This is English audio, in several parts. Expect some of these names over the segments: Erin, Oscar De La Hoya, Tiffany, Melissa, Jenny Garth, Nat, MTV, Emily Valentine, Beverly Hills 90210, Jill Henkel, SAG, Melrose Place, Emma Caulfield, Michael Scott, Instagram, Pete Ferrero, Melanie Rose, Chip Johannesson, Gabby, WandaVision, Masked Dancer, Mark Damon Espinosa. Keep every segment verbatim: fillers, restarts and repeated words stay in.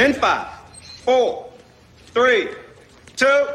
In five, four, three, two.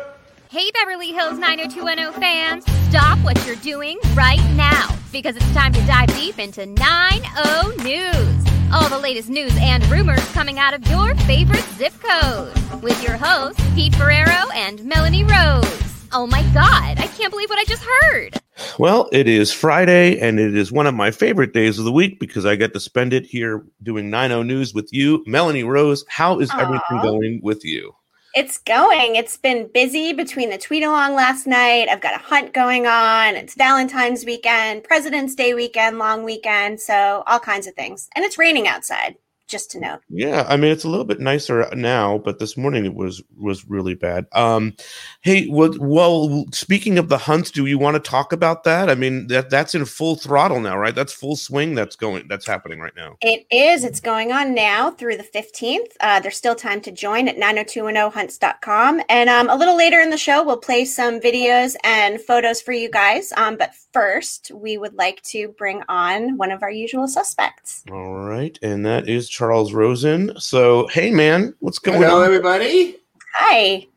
Hey, Beverly Hills nine oh two one oh fans. Stop what you're doing right now because it's time to dive deep into nine oh news. All the latest news and rumors coming out of your favorite zip code with your hosts, Pete Ferrero and Melanie Rose. Oh my God, I can't believe what I just heard. Well, it is Friday, and it is one of my favorite days of the week because I get to spend it here doing nine oh news with you. Melanie Rose, how is Aww. everything going with you? It's going. It's been busy between the tweet-along last night. I've got a hunt going on. It's Valentine's weekend, President's Day weekend, long weekend, so all kinds of things. And it's raining outside, just to note. Yeah, I mean, it's a little bit nicer now, but this morning it was was really bad. Um, hey, well, well, speaking of the hunts, do you want to talk about that? I mean, that that's in full throttle now, right? That's full swing. That's going. That's happening right now. It is. It's going on now through the fifteenth. Uh, there's still time to join at nine oh two one oh hunts dot com. And um, a little later in the show, we'll play some videos and photos for you guys. Um, but first, we would like to bring on one of our usual suspects. All right, and that is Charles Rosen. So, hey, man, what's going Hello, on? Hello, everybody. Hi.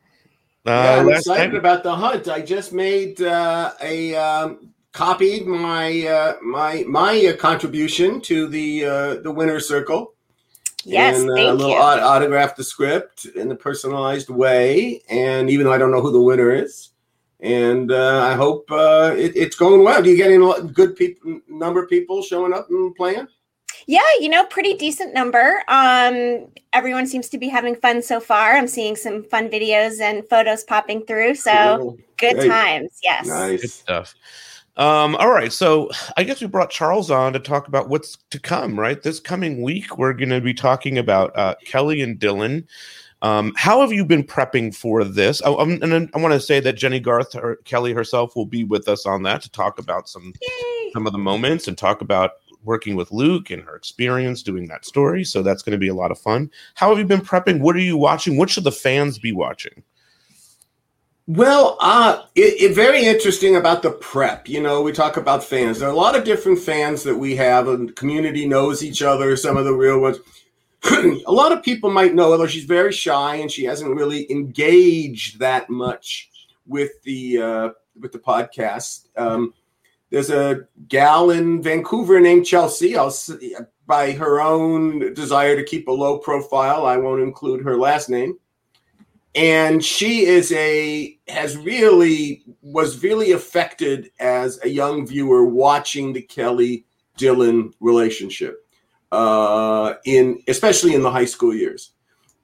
Uh, yeah, I'm excited time. about the hunt. I just made uh, a um, copied my uh, my my uh, contribution to the uh, the winner's circle. Yes, and, uh, thank a little you. Aut- autographed the script in a personalized way, and even though I don't know who the winner is, and uh, I hope uh, it, it's going well. Do you get any good people? Number of people showing up and playing? Yeah, you know, pretty decent number. Um, everyone seems to be having fun so far. I'm seeing some fun videos and photos popping through. So good hey. times. Yes. Nice. Good stuff. Um, all right. So I guess we brought Charles on to talk about what's to come, right? This coming week, we're going to be talking about uh, Kelly and Dylan. Um, how have you been prepping for this? I, I'm, and I want to say that Jenny Garth, her, Kelly herself, will be with us on that to talk about some, some of the moments and talk about working with Luke and her experience doing that story. So that's going to be a lot of fun. How have you been prepping? What are you watching? What should the fans be watching? Well, uh, it, it very interesting about the prep. You know, we talk about fans. There are a lot of different fans that we have, and the community knows each other, some of the real ones. A lot of people might know, although she's very shy and she hasn't really engaged that much with the uh, with the podcast. Um There's a gal in Vancouver named Chelsea. I'll, by her own desire to keep a low profile, I won't include her last name. And she is a has really was really affected as a young viewer watching the Kelly Dylan relationship, uh, in especially in the high school years.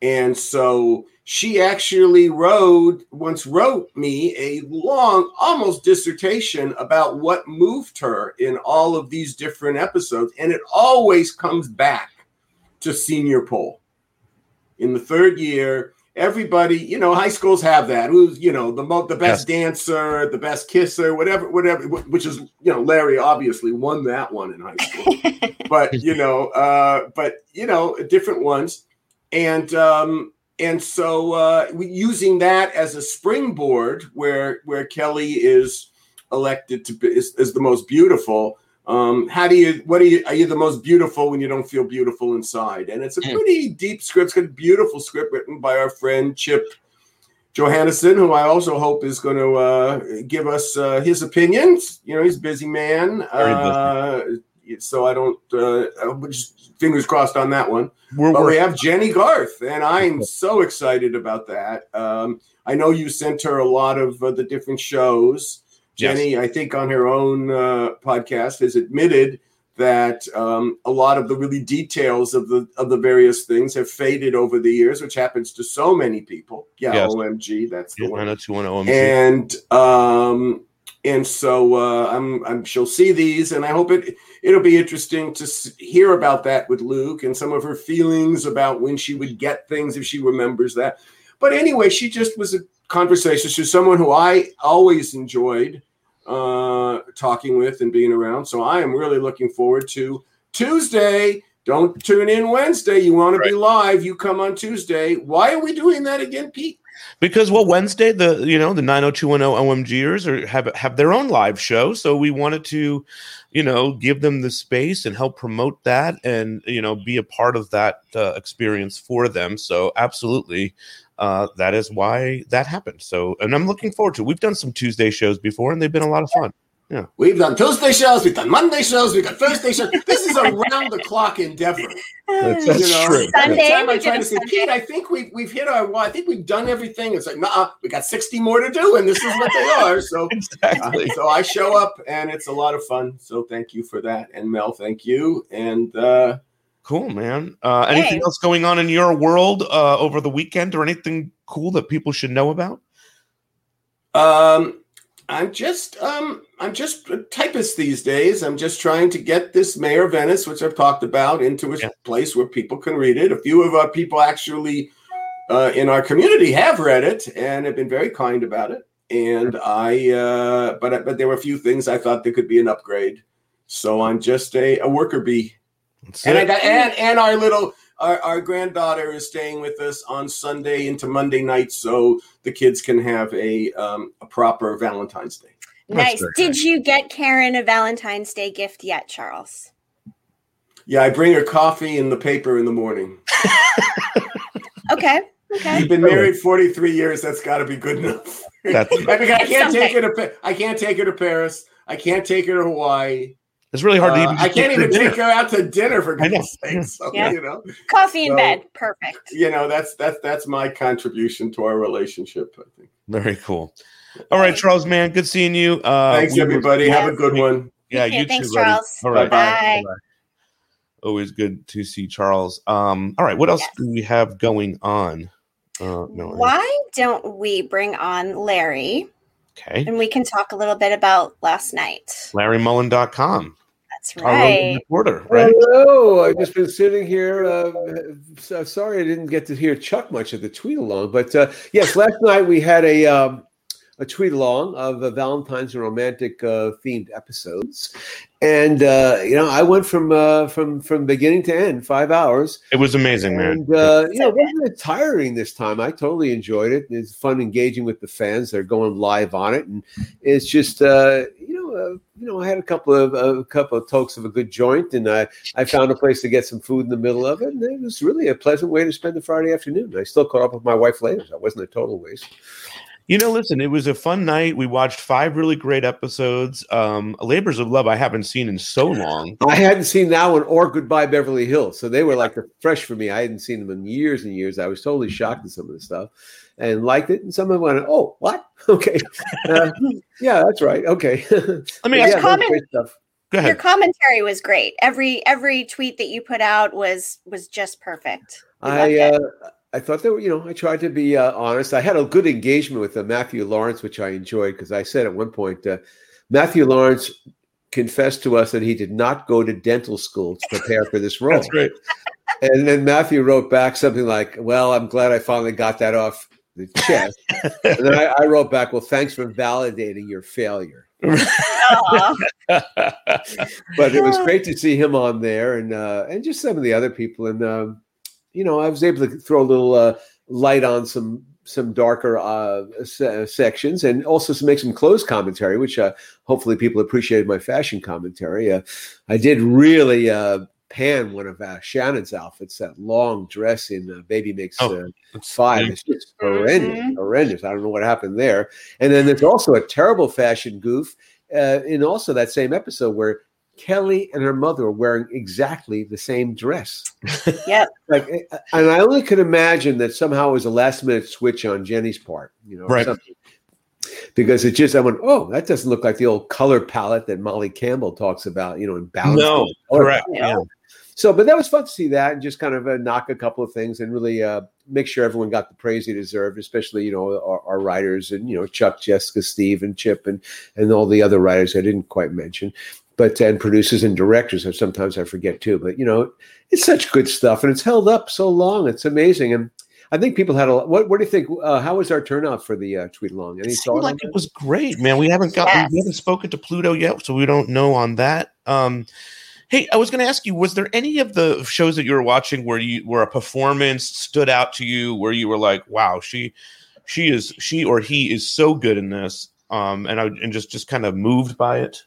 And so she actually wrote, once wrote me a long, almost dissertation about what moved her in all of these different episodes. And it always comes back to senior poll. In the third year, everybody, you know, high schools have that. Who's, you know, the mo- the best yes. dancer, the best kisser, whatever, whatever, which is, you know, Larry obviously won that one in high school. But, you know, uh, but, you know, different ones. And um, and so uh, using that as a springboard, where where Kelly is elected to be, is, is the most beautiful. Um, how do you? What are you? Are you the most beautiful when you don't feel beautiful inside? And it's a pretty deep script, it's a beautiful script written by our friend Chip Johannesson, who I also hope is going to uh, give us uh, his opinions. You know, he's a busy man. Uh, so I don't. Uh, I just, fingers crossed on that one. We're, but we have Jenny Garth, and I'm so excited about that. Um, I know you sent her a lot of uh, the different shows. Jenny, yes. I think on her own uh, podcast, has admitted that um, a lot of the really details of the of the various things have faded over the years, which happens to so many people. Yeah, yes. O M G, that's the yeah, one. O M G. And um, and so uh, I'm I'm she'll see these, and I hope it. It'll be interesting to hear about that with Luke and some of her feelings about when she would get things if she remembers that. But anyway, she just was a conversation. She's someone who I always enjoyed uh, talking with and being around. So I am really looking forward to Tuesday. Don't tune in Wednesday. You want right. to be live. You come on Tuesday. Why are we doing that again, Pete? Because, well, Wednesday, the you know the nine oh two one oh OMGers are have have their own live show, so we wanted to you know, give them the space and help promote that and, you know, be a part of that uh, experience for them. So absolutely. Uh, that is why that happened. So, and I'm looking forward to it. We've done some Tuesday shows before and they've been a lot of fun. Yeah. We've done Tuesday shows. We've done Monday shows. We've got Thursday shows. This is a round the clock endeavor. That's, that's you know? True. Sunday, time I try to say, Pete, I think we've, we've hit our, well, I think we've done everything. It's like, nah, we got sixty more to do and this is what they are. So, exactly. uh, so I show up and it's a lot of fun. So thank you for that. And Mel, thank you. And, uh, cool, man. Uh, anything hey. else going on in your world uh, over the weekend or anything cool that people should know about? Um, I'm just um, I'm just a typist these days. I'm just trying to get this Mayor of Venice, which I've talked about, into a yeah. place where people can read it. A few of our people actually uh, in our community have read it and have been very kind about it. And I, uh, but but there were a few things I thought there could be an upgrade. So I'm just a, a worker bee. That's and it. I got and, and our little our, our granddaughter is staying with us on Sunday into Monday night, so the kids can have a um, a proper Valentine's Day. Nice. Did you get Karen a Valentine's Day gift yet, Charles? Yeah, I bring her coffee and the paper in the morning. okay. Okay. You've been married forty-three years. That's got to be good enough. That's I, mean, I can't something. take her to I can't take her to Paris. I can't take her to Hawaii. It's really hard uh, to even. I can't even take her out to dinner for goodness' sake. So, yeah. you know, coffee in so, bed, perfect. You know, that's that's that's my contribution to our relationship. I think. Very cool. All right, Charles, man, good seeing you. Uh, Thanks, everybody. Have a good one. Yeah, you too. Thanks, Charles. All right, bye. Always good to see Charles. Um, all right, what else yes. do we have going on? Uh, no, Why don't we bring on Larry? Okay, and we can talk a little bit about last night. Larry Mullen dot com. That's right. Reporter, right? Hello. I've just been sitting here. Uh, sorry I didn't get to hear Chuck much of the tweet along. But uh, yes, last night we had a um, a tweet along of uh, Valentine's and romantic uh, themed episodes. And, uh, you know, I went from uh, from from beginning to end, five hours. It was amazing, man. And, uh, you know, it wasn't tiring this time. I totally enjoyed it. It's fun engaging with the fans. They're going live on it. And it's just, uh, you know, uh, you know, I had a couple of a couple of tokes of a good joint. And I, I found a place to get some food in the middle of it. And it was really a pleasant way to spend the Friday afternoon. I still caught up with my wife later. So it wasn't a total waste. You know, listen, it was a fun night. We watched five really great episodes. Um, Labors of Love I haven't seen in so long. I hadn't seen that one or Goodbye Beverly Hills. So they were like fresh for me. I hadn't seen them in years and years. I was totally shocked at some of the stuff and liked it. And some of them went, oh, what? Okay. Uh, yeah, that's right. Okay. I mean, yeah, comment- great stuff. Your commentary was great. Every every tweet that you put out was was just perfect. We I uh I thought that, you know, I tried to be uh, honest. I had a good engagement with uh, Matthew Lawrence, which I enjoyed because I said at one point, uh, Matthew Lawrence confessed to us that he did not go to dental school to prepare for this role. That's right. And then Matthew wrote back something like, well, I'm glad I finally got that off the chest. And then I, I wrote back, well, thanks for validating your failure. But it was great to see him on there and uh, and just some of the other people. And, um, you know, I was able to throw a little uh, light on some some darker uh, se- sections and also to make some closed commentary, which uh, hopefully people appreciated my fashion commentary. Uh, I did really uh, pan one of uh, Shannon's outfits, that long dress in uh, Baby Makes uh, oh, Five. It's just horrendous, mm-hmm. horrendous. I don't know what happened there. And then there's also a terrible fashion goof uh, in also that same episode where Kelly and her mother were wearing exactly the same dress. Yep. Like, and I only could imagine that somehow it was a last minute switch on Jenny's part, you know, right. Something. Because it just, I went, oh, that doesn't look like the old color palette that Molly Campbell talks about, you know, in balance. No, correct. Yeah. So, but that was fun to see that and just kind of uh, knock a couple of things and really uh, make sure everyone got the praise they deserved, especially, you know, our, our writers and, you know, Chuck, Jessica, Steve, and Chip, and, and all the other writers I didn't quite mention. But and producers and directors, and sometimes I forget too. But you know, it's such good stuff, and it's held up so long. It's amazing, and I think people had a lot. What, what do you think? Uh, how was our turnout for the uh, tweet along? Any it seemed like it that? was great, man. We haven't gotten, yes. we haven't spoken to Pluto yet, so we don't know on that. Um, hey, I was going to ask you: was there any of the shows that you were watching where you where a performance stood out to you, where you were like, "Wow, she, she is she or he is so good in this," um, and I and just just kind of moved by it.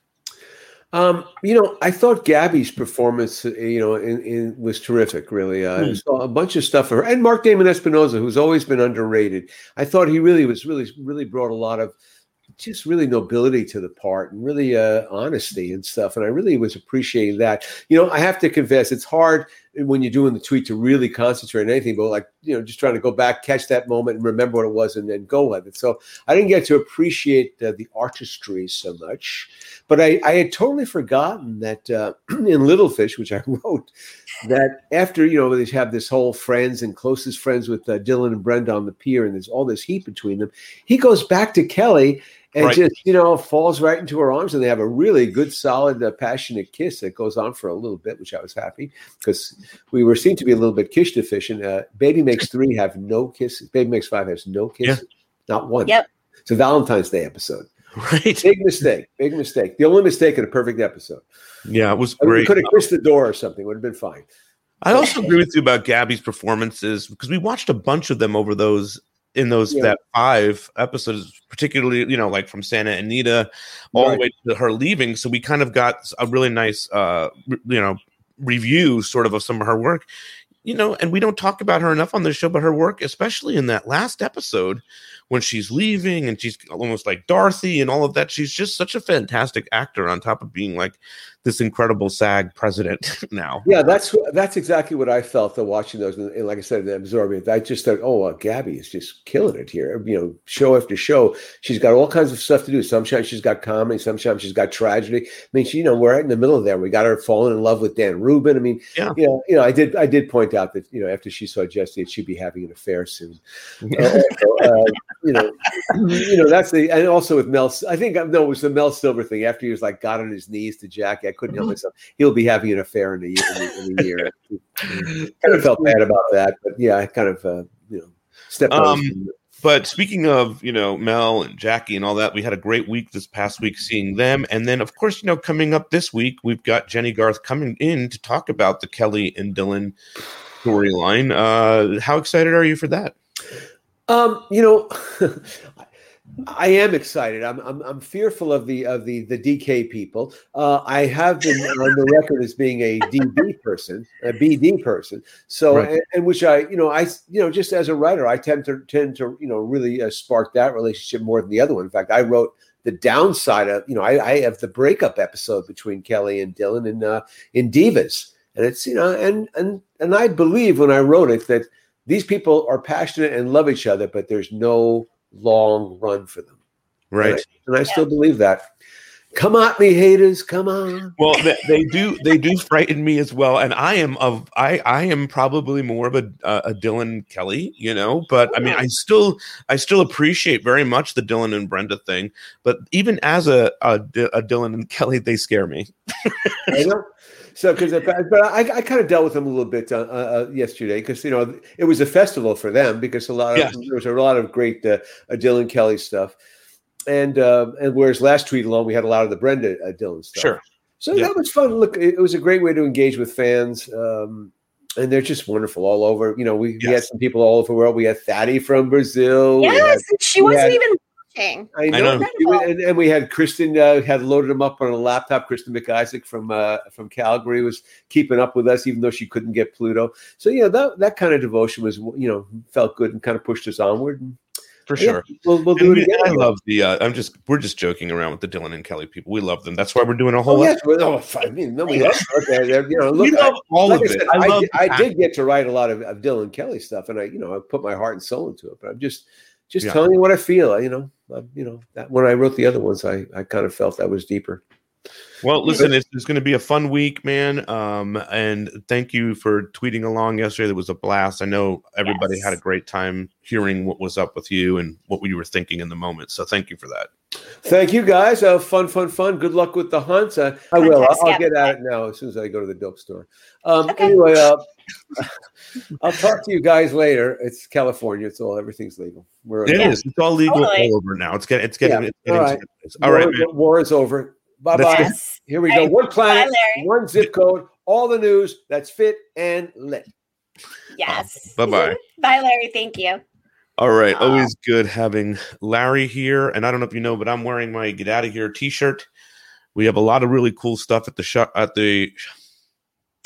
Um, you know, I thought Gabby's performance, you know, in, in, was terrific, really. Uh, mm. I saw a bunch of stuff for her. And Mark Damon Espinosa, who's always been underrated. I thought he really was really, really brought a lot of just really nobility to the part and really uh, honesty and stuff. And I really was appreciating that. You know, I have to confess, it's hard when you're doing the tweet to really concentrate on anything, but like, you know, just trying to go back, catch that moment and remember what it was and then go with it. So I didn't get to appreciate uh, the artistry so much, but I, I had totally forgotten that uh, in Little Fish, which I wrote, that after, you know, they have this whole friends and closest friends with uh, Dylan and Brenda on the pier, and there's all this heat between them. He goes back to Kelly and right. just, you know, falls right into her arms, and they have a really good, solid, uh, passionate kiss that goes on for a little bit, which I was happy because we were seen to be a little bit kiss deficient. Uh, Baby Makes Three have no kisses. Baby Makes Five has no kisses, yeah. Not one. Yep. It's a Valentine's Day episode. Right. Big mistake. Big mistake. The only mistake in a perfect episode. Yeah, it was great. We could have kissed the door or something. Would have been fine. I also agree with you about Gabby's performances because we watched a bunch of them over those in those yeah. that five episodes, particularly, you know, like from Santa Anita all right. the way to her leaving. So we kind of got a really nice, uh, you know, review sort of of some of her work, you know, and we don't talk about her enough on this show, but her work, especially in that last episode when she's leaving and she's almost like Dorothy and all of that. She's just such a fantastic actor on top of being like this incredible SAG president now. Yeah, that's that's exactly what I felt though, watching those. And, and like I said, absorbing it. I just thought, oh, well, Gabby is just killing it here. You know, show after show, she's got all kinds of stuff to do. Sometimes she's got comedy. Sometimes she's got tragedy. I mean, she, you know, we're right in the middle of there. We got her falling in love with Dan Rubin. I mean, yeah. you know, you know, I did I did point out that, you know, after she saw Jesse, that she'd be having an affair soon. uh, uh, you know, you know, that's the, and also with Mel, I think, no, it was the Mel Silver thing. After he was like got on his knees to Jackie, couldn't help myself. He'll be having an affair in a year. In a year. Kind of felt bad about that, but yeah, I kind of uh, you know stepped um, on. But speaking of, you know, Mel and Jackie and all that, we had a great week this past week seeing them, and then of course, you know, coming up this week, we've got Jenny Garth coming in to talk about the Kelly and Dylan storyline. Uh, how excited are you for that? Um, you know. I am excited. I'm, I'm I'm fearful of the of the the D K people. Uh, I have been on the record as being a D B person, a B D person. So, right. and, and which I, you know, I, you know, just as a writer, I tend to tend to, you know, really uh, spark that relationship more than the other one. In fact, I wrote the downside of, you know, I, I have the breakup episode between Kelly and Dylan in uh, in Divas, and it's, you know, and and and I believe when I wrote it that these people are passionate and love each other, but there's no long run for them, right? And I, and I yeah. still believe that. Come at me, haters! Come on. Well, they, they do. They do frighten me as well. And I am of. I, I am probably more of a uh, a Dylan Kelly, you know. But I mean, I still I still appreciate very much the Dylan and Brenda thing. But even as a a, a Dylan and Kelly, they scare me. I know. So, because but I, I kind of dealt with them a little bit uh, uh, yesterday because, you know, it was a festival for them because a lot of yeah. there was a lot of great uh, Dylan Kelly stuff, and uh, and whereas last tweet alone we had a lot of the Brenda uh, Dylan stuff. Sure. So yeah. that was fun. Look, it was a great way to engage with fans, um, and they're just wonderful all over. You know, we, yes. we had some people all over the world. We had Thaddy from Brazil. Yes, had, she wasn't had, even. I know, I know. And, and we had Kristen uh, had loaded him up on a laptop. Kristen McIsaac from uh, from Calgary was keeping up with us, even though she couldn't get Pluto. So you know that that kind of devotion was, you know, felt good and kind of pushed us onward. And, For sure, yeah, we'll, we'll do it again. I love the. Uh, I'm just. We're just joking around with the Dylan and Kelly people. We love them. That's why we're doing a whole. Oh, yes, oh, I mean, no, we love. Okay, you know, look, we love I, all like of I said, it. I, I, love I, I did get to write a lot of, of Dylan Kelly stuff, and I, you know, I put my heart and soul into it. But I'm just. Just yeah. telling you what I feel, you know, I, you know, that when I wrote the other ones, I, I kind of felt that was deeper. Well, listen, it's, it's going to be a fun week, man. Um, and thank you for tweeting along yesterday. That was a blast. I know everybody yes. had a great time hearing what was up with you and what you were thinking in the moment. So thank you for that. Thank you, guys. Uh, fun, fun, fun. Good luck with the hunts. Uh, I will. I'll, I'll get at it now as soon as I go to the dope store. Um, okay. Anyway, uh, I'll talk to you guys later. It's California. It's all everything's legal. We're it is. It's all legal totally. all over now. It's getting. It's getting. Yeah. It's getting all right. Serious. All war, right man. War is over. Bye bye. Yes. Here we go. One planet, bye, one zip code, all the news that's fit and lit. Yes. Uh, bye bye. Bye, Larry. Thank you. All right. Aww. Always good having Larry here. And I don't know if you know, but I'm wearing my Get Out of Here t-shirt. We have a lot of really cool stuff at the shop at the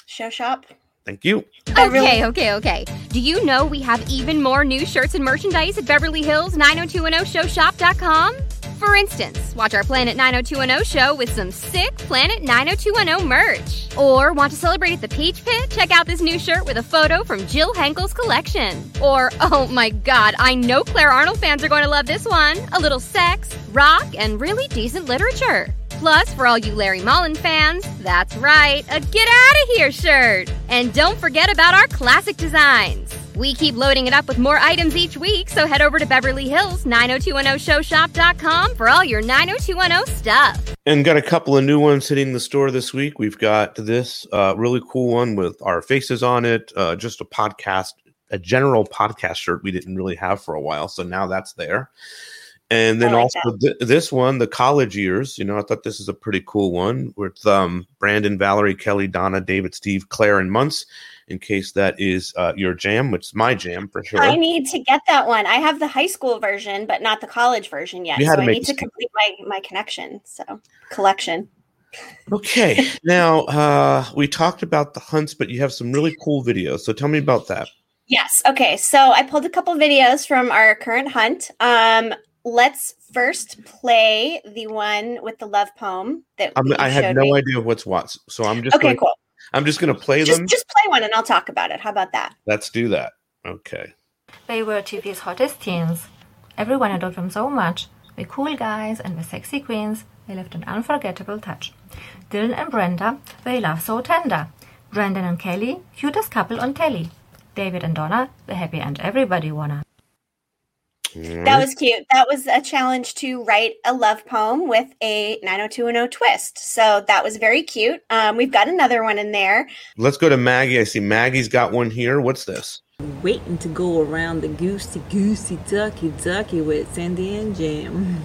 show shop. Thank you. Okay, okay, okay. Do you know we have even more new shirts and merchandise at Beverly Hills nine oh two one oh Show Shop dot com? For instance, watch our Planet nine oh two one oh show with some sick Planet nine oh two one oh merch. Or want to celebrate at the Peach Pit? Check out this new shirt with a photo from Jill Henkel's collection. Or, oh my God, I know Claire Arnold fans are going to love this one. A little sex, rock, and really decent literature. Plus, for all you Larry Mullen fans, that's right, a Get Out of Here shirt. And don't forget about our classic designs. We keep loading it up with more items each week, so head over to Beverly Hills nine oh two one oh Show Shop dot com for all your nine oh two one oh stuff. And got a couple of new ones hitting the store this week. We've got this uh, really cool one with our faces on it, uh, just a podcast, a general podcast shirt we didn't really have for a while, so now that's there. And then like also th- this one, the college years. You know, I thought this is a pretty cool one with um, Brandon, Valerie, Kelly, Donna, David, Steve, Claire, and Munce. In case that is uh, your jam, which is my jam for sure. I need to get that one. I have the high school version, but not the college version yet. So I need to complete my my connection. So collection. Okay. Now uh, we talked about the hunts, but you have some really cool videos. So tell me about that. Yes. Okay. So I pulled a couple videos from our current hunt. Um, Let's first play the one with the love poem that I'm, I have no me. idea what's what, so I'm just okay. Gonna, cool. I'm just going to play just, them. Just play one, and I'll talk about it. How about that? Let's do that. Okay. They were T V's hottest teens. Everyone adored them so much. The cool guys and the sexy queens. They left an unforgettable touch. Dylan and Brenda. They love so tender. Brandon and Kelly, cutest couple on telly. David and Donna. The happy and everybody wanna. That was cute. That was a challenge to write a love poem with a nine oh two one oh twist. So that was very cute. Um, we've got another one in there. Let's go to Maggie. I see Maggie's got one here. What's this? Waiting to go around the goosey, goosey, ducky, ducky with Sandy and Jam.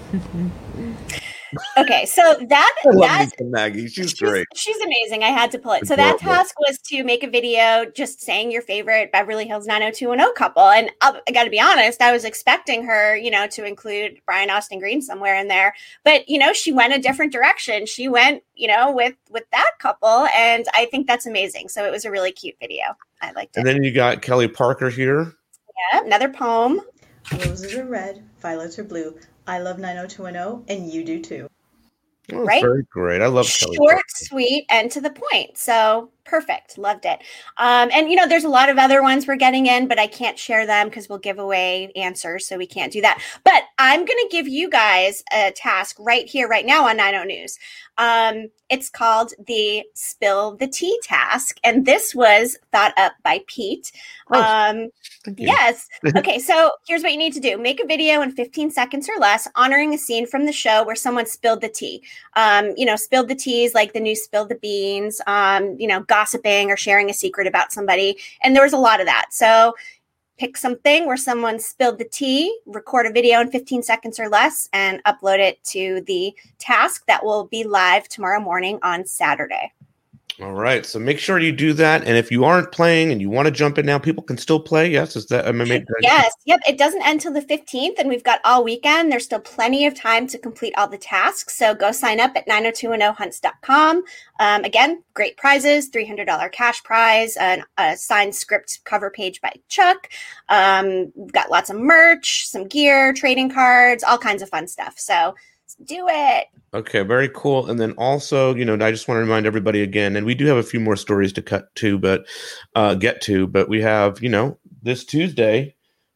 Okay, so that I love that, Maggie. She's, she's great. She's amazing. I had to pull it. So that task was to make a video just saying your favorite Beverly Hills nine oh two one oh couple. And I'll, I got to be honest, I was expecting her, you know, to include Brian Austin Green somewhere in there. But, you know, she went a different direction. She went, you know, with with that couple. And I think that's amazing. So it was a really cute video. I liked it. And then you got Kelly Parker here. Yeah, another poem. Roses are red, violets are blue. I love nine oh two one oh, and you do too. Oh, right? Very great. I love Kelly. Short, sweet, and to the point. So perfect. Loved it. Um, and, you know, there's a lot of other ones we're getting in, but I can't share them because we'll give away answers. So we can't do that. But I'm going to give you guys a task right here, right now on ninety News. Um, it's called the Spill the Tea task. And this was thought up by Pete. Oh, um, yes. Okay. So here's what you need to do. Make a video in fifteen seconds or less honoring a scene from the show where someone spilled the tea. Um, you know, spilled the teas, like the news spilled the beans, um, you know, gossiping or sharing a secret about somebody. And there was a lot of that. So pick something where someone spilled the tea, record a video in fifteen seconds or less, and upload it to the task that will be live tomorrow morning on Saturday. All right. So make sure you do that. And if you aren't playing and you want to jump in now, people can still play. Yes. Is that M M A? Yes. Yep. It doesn't end till the fifteenth. And we've got all weekend. There's still plenty of time to complete all the tasks. So go sign up at nine oh two one oh hunts dot com. Um, again, great prizes, three hundred dollars cash prize, an, a signed script cover page by Chuck. Um, we've got lots of merch, some gear, trading cards, all kinds of fun stuff. So do it. Okay, very cool. And then also, you know, I just want to remind everybody again, and we do have a few more stories to cut to, but uh, get to, but we have, you know, this Tuesday,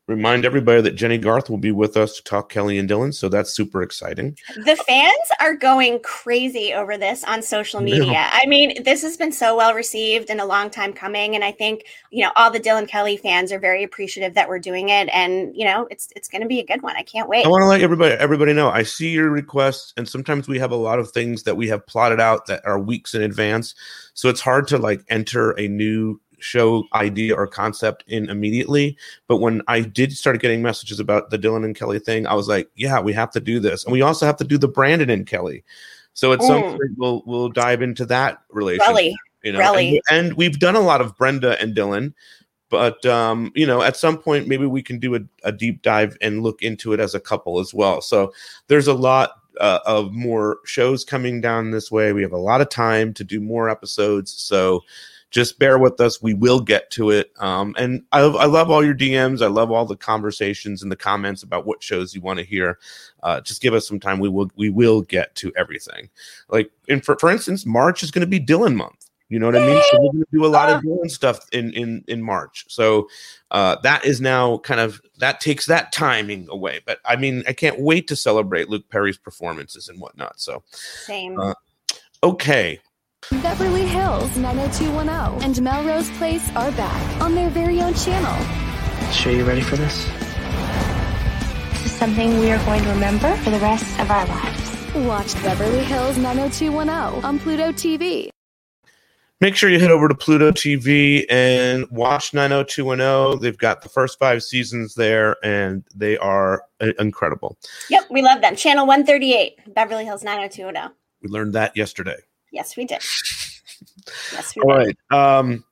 remind everybody that Jenny Garth will be with us to talk Kelly and Dylan. So that's super exciting. The fans are going crazy over this on social media. No. I mean, this has been so well received and a long time coming. And I think, you know, all the Dylan Kelly fans are very appreciative that we're doing it. And, you know, it's it's going to be a good one. I can't wait. I want to let everybody, everybody know I see your requests. And sometimes we have a lot of things that we have plotted out that are weeks in advance. So it's hard to like enter a new show idea or concept in immediately, but when I did start getting messages about the Dylan and Kelly thing, I was like, yeah, we have to do this, and we also have to do the Brandon and Kelly. So at mm. some point we'll we'll dive into that relationship, really, you know, really. And, and we've done a lot of Brenda and Dylan, but um you know, at some point maybe we can do a, a deep dive and look into it as a couple as well. So there's a lot uh, of more shows coming down this way. We have a lot of time to do more episodes, so just bear with us. We will get to it. Um, and I, I love all your D Ms. I love all the conversations and the comments about what shows you want to hear. Uh, just give us some time. We will we will get to everything. Like, and for, for instance, March is going to be Dylan month. You know what I mean? So we're going to do a lot of Dylan stuff in, in, in March. So uh, that is now kind of, that takes that timing away. But I mean, I can't wait to celebrate Luke Perry's performances and whatnot. So same. Uh, okay. Beverly Hills nine oh two one oh and Melrose Place are back on their very own channel. Sure you're ready for this? This is something we are going to remember for the rest of our lives. Watch Beverly Hills nine oh two one oh on Pluto T V. Make sure you head over to Pluto T V and watch nine oh two one oh. They've got the first five seasons there, and they are incredible. Yep, we love them. Channel one thirty-eight, Beverly Hills nine oh two one oh. We learned that yesterday. Yes, we did. Yes, we did. All right. Um,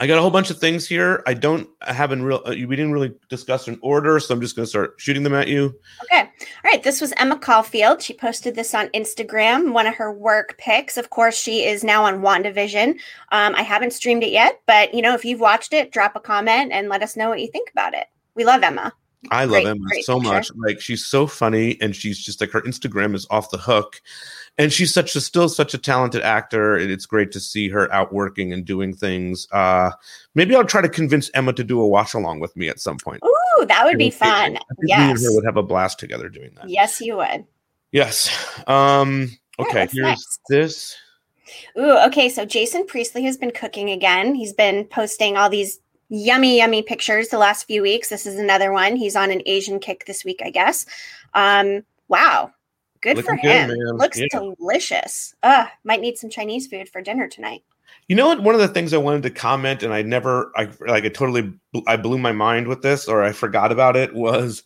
I got a whole bunch of things here. I don't I haven't real. Uh, we didn't really discuss an order, so I'm just going to start shooting them at you. Okay. All right. This was Emma Caulfield. She posted this on Instagram, one of her work pics. Of course, she is now on WandaVision. Um, I haven't streamed it yet, but you know, if you've watched it, drop a comment and let us know what you think about it. We love Emma. I love great, Emma great so picture. much. Like, she's so funny, and she's just like, her Instagram is off the hook. And she's such a, still such a talented actor, and it's great to see her out working and doing things. Uh, maybe I'll try to convince Emma to do a watch along with me at some point. Ooh, that would be fun. I think yes. Me and her would have a blast together doing that. Yes, you would. Yes. Um, okay, right, here's next? this. Ooh, okay, so Jason Priestley has been cooking again. He's been posting all these yummy, yummy pictures the last few weeks. This is another one. He's on an Asian kick this week, I guess. Um, wow. Good Looking for him. Good, Looks yeah. delicious. Ugh, might need some Chinese food for dinner tonight. You know what? One of the things I wanted to comment, and I never, I like, I totally, I blew my mind with this, or I forgot about it, was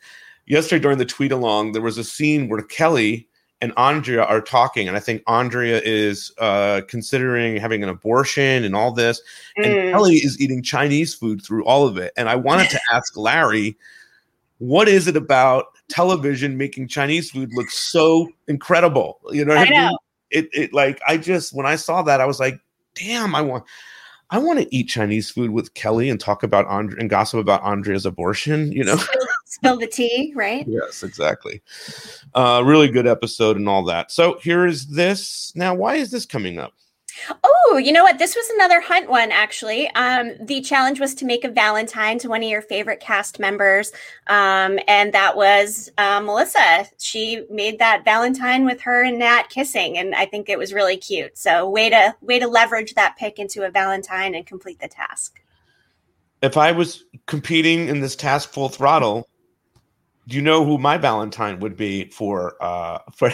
yesterday during the tweet along, there was a scene where Kelly and Andrea are talking, and I think Andrea is uh, considering having an abortion and all this, and mm. Kelly is eating Chinese food through all of it. And I wanted to ask Larry, what is it about television making Chinese food look so incredible? You know what I, I mean? Know. It, it like, I just, when I saw that, I was like, damn, I want, I want to eat Chinese food with Kelly and talk about Andre and gossip about Andrea's abortion, you know? Spill, spill the tea, right? Yes, exactly. Uh, really good episode and all that. So here is this. Now, why is this coming up? Oh, you know what? This was another Hunt one, actually. Um, the challenge was to make a Valentine to one of your favorite cast members. Um, and that was uh, Melissa. She made that Valentine with her and Nat kissing. And I think it was really cute. So way to way to leverage that pick into a Valentine and complete the task. If I was competing in this task full throttle, do you know who my Valentine would be for? Uh, for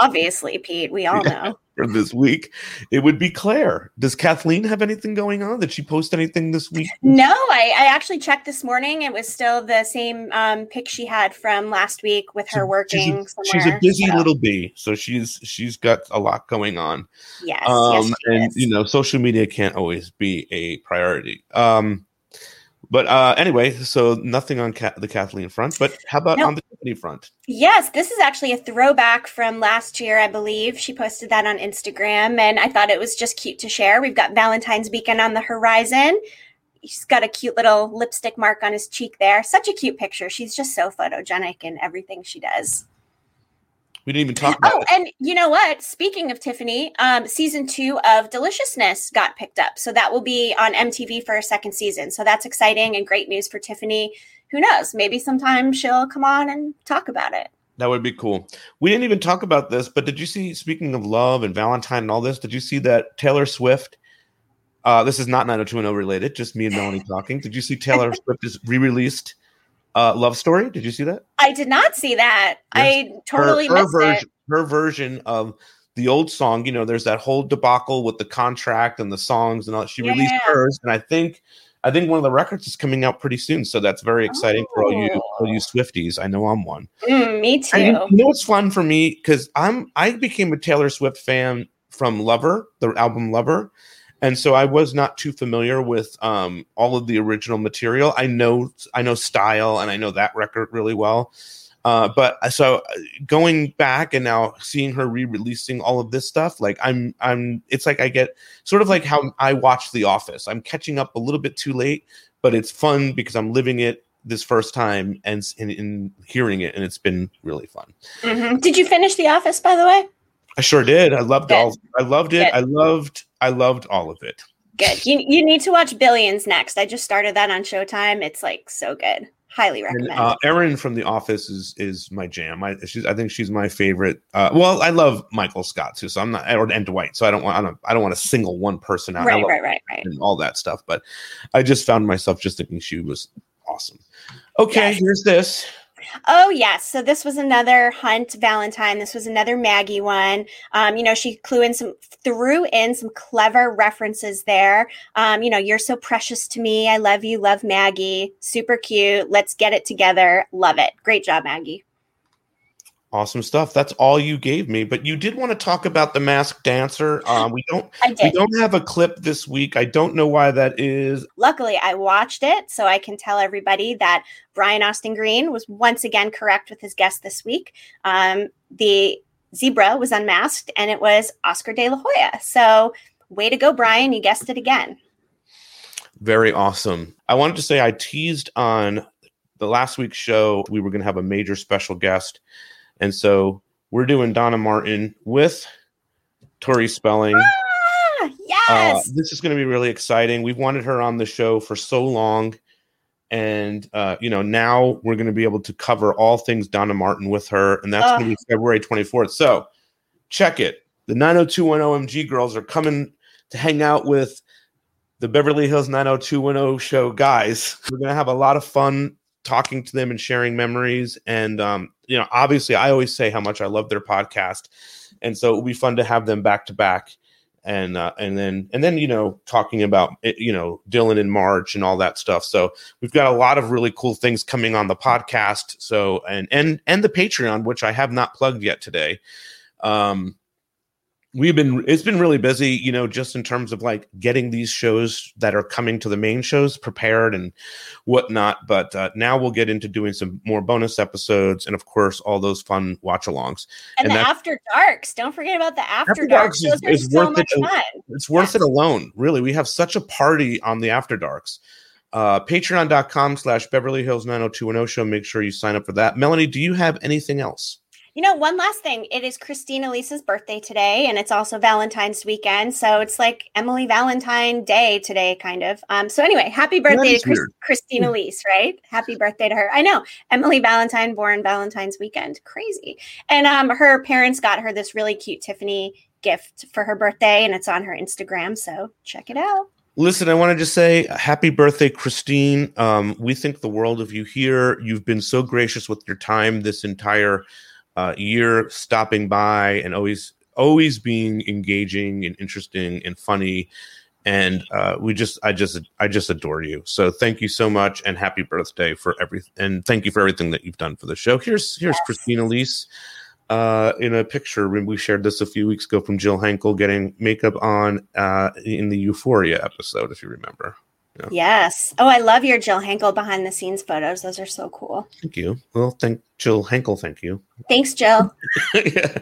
Obviously, Pete, we all yeah, know. For this week, it would be Claire. Does Kathleen have anything going on? Did she post anything this week? No, I, I actually checked this morning. It was still the same um, pic she had from last week with her so working she's a, somewhere. She's a busy so. little bee, so she's she's got a lot going on. Yes, um, yes she and is. You know, social media can't always be a priority. Um, But uh, anyway, so nothing on Ka- the Kathleen front, but how about no. on the Tiffany front? Yes, this is actually a throwback from last year, I believe. She posted that on Instagram, and I thought it was just cute to share. We've got Valentine's weekend on the horizon. He's got a cute little lipstick mark on his cheek there. Such a cute picture. She's just so photogenic in everything she does. We didn't even talk about Oh, it. And you know what? Speaking of Tiffany, um, season two of Deliciousness got picked up. So that will be on M T V for a second season. So that's exciting and great news for Tiffany. Who knows? Maybe sometime she'll come on and talk about it. That would be cool. We didn't even talk about this, but did you see, speaking of love and Valentine and all this, did you see that Taylor Swift, uh, this is not nine oh two one oh related, just me and Melanie talking. Did you see Taylor Swift is re-released? Uh, Love Story. Did you see that? I did not see that. Yes. I totally her, her missed version, it. Her version of the old song, you know, there's that whole debacle with the contract and the songs and all that. She yeah. released hers. And I think, I think one of the records is coming out pretty soon. So that's very exciting oh. for all you, all you Swifties. I know I'm one. Mm, me too. And you know, it's fun for me because I'm, I became a Taylor Swift fan from Lover, the album Lover. And so I was not too familiar with um, all of the original material. I know I know Style, and I know that record really well. Uh, but so going back and now seeing her re-releasing all of this stuff, like I'm, I'm, it's like I get sort of like how I watch The Office. I'm catching up a little bit too late, but it's fun because I'm living it this first time and in hearing it, and it's been really fun. Mm-hmm. Did you finish The Office, by the way? I sure did. I loved Good. all. I loved it. Good. I loved. I loved all of it. Good. You you need to watch Billions next. I just started that on Showtime. It's like so good. Highly recommend. And, uh, Erin from The Office is is my jam. I she's I think she's my favorite. Uh, well, I love Michael Scott too. So I'm not or and Dwight. So I don't want I don't I don't want to single one person out. Right, right, right, right. And all that stuff. But I just found myself just thinking she was awesome. Okay, yes. Here's this. Oh, yes. So this was another Hunt Valentine. This was another Maggie one. Um, you know, she clue in some, threw in some clever references there. Um, you know, you're so precious to me. I love you. Love Maggie. Super cute. Let's get it together. Love it. Great job, Maggie. Awesome stuff. That's all you gave me. But you did want to talk about The Masked Dancer. Um, we don't we don't have a clip this week. I don't know why that is. Luckily, I watched it, so I can tell everybody that Brian Austin Green was once again correct with his guess this week. Um, the zebra was unmasked, and it was Oscar De La Hoya. So way to go, Brian. You guessed it again. Very awesome. I wanted to say I teased on the last week's show we were going to have a major special guest. And so we're doing Donna Martin with Tori Spelling. Ah, yes. Uh, this is going to be really exciting. We've wanted her on the show for so long. And, uh, you know, now we're going to be able to cover all things Donna Martin with her. And that's oh. going to be February twenty-fourth. So check it. The nine oh two one oh M G girls are coming to hang out with the Beverly Hills nine oh two one oh show guys. We're going to have a lot of fun talking to them and sharing memories. And, um, you know, obviously I always say how much I love their podcast. And so it'll be fun to have them back to back. And, uh, and then, and then, you know, talking about, you know, Dylan in March and all that stuff. So we've got a lot of really cool things coming on the podcast. So, and, and, and the Patreon, which I have not plugged yet today. Um, We've been, it's been really busy, you know, just in terms of like getting these shows that are coming to the main shows prepared and whatnot. But uh, now we'll get into doing some more bonus episodes and, of course, all those fun watch alongs. And, and the After Darks. Don't forget about the After, after Darks. Darks is, is so worth it. Fun. It's worth yes. it alone. Really, we have such a party on the After Darks. Uh, Patreon dot com slash Beverly Hills nine oh two one oh show. Make sure you sign up for that. Melanie, do you have anything else? You know, one last thing, it is Christine Elise's birthday today, and it's also Valentine's weekend. So it's like Emily Valentine Day today, kind of. Um, so anyway, happy birthday to Chris- Christine Elise, right? Happy birthday to her. I know, Emily Valentine born Valentine's weekend. Crazy. And um, her parents got her this really cute Tiffany gift for her birthday, and it's on her Instagram. So check it out. Listen, I want to just say happy birthday, Christine. Um, we think the world of you here. You've been so gracious with your time this entire Uh, year, stopping by and always always being engaging and interesting and funny, and uh, we just I just I just adore you. So thank you so much, and happy birthday for everything, and thank you for everything that you've done for the show. Here's here's yes. Christine Elise uh, in a picture. We shared this a few weeks ago from Jill Henkel getting makeup on uh, in the Euphoria episode, if you remember. Yeah. Yes. Oh, I love your Jill Henkel behind the scenes photos. Those are so cool. Thank you. Well, thank Jill Henkel. Thank you. Thanks, Jill. yeah.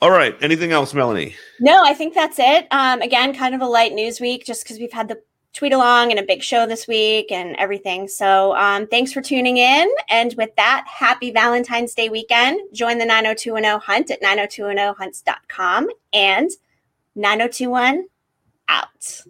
All right. Anything else, Melanie? No, I think that's it. Um, again, kind of a light news week just because we've had the tweet along and a big show this week and everything. So um, thanks for tuning in. And with that, happy Valentine's Day weekend. Join the nine oh two one oh Hunt at nine oh two one oh hunts dot com and nine oh two one out.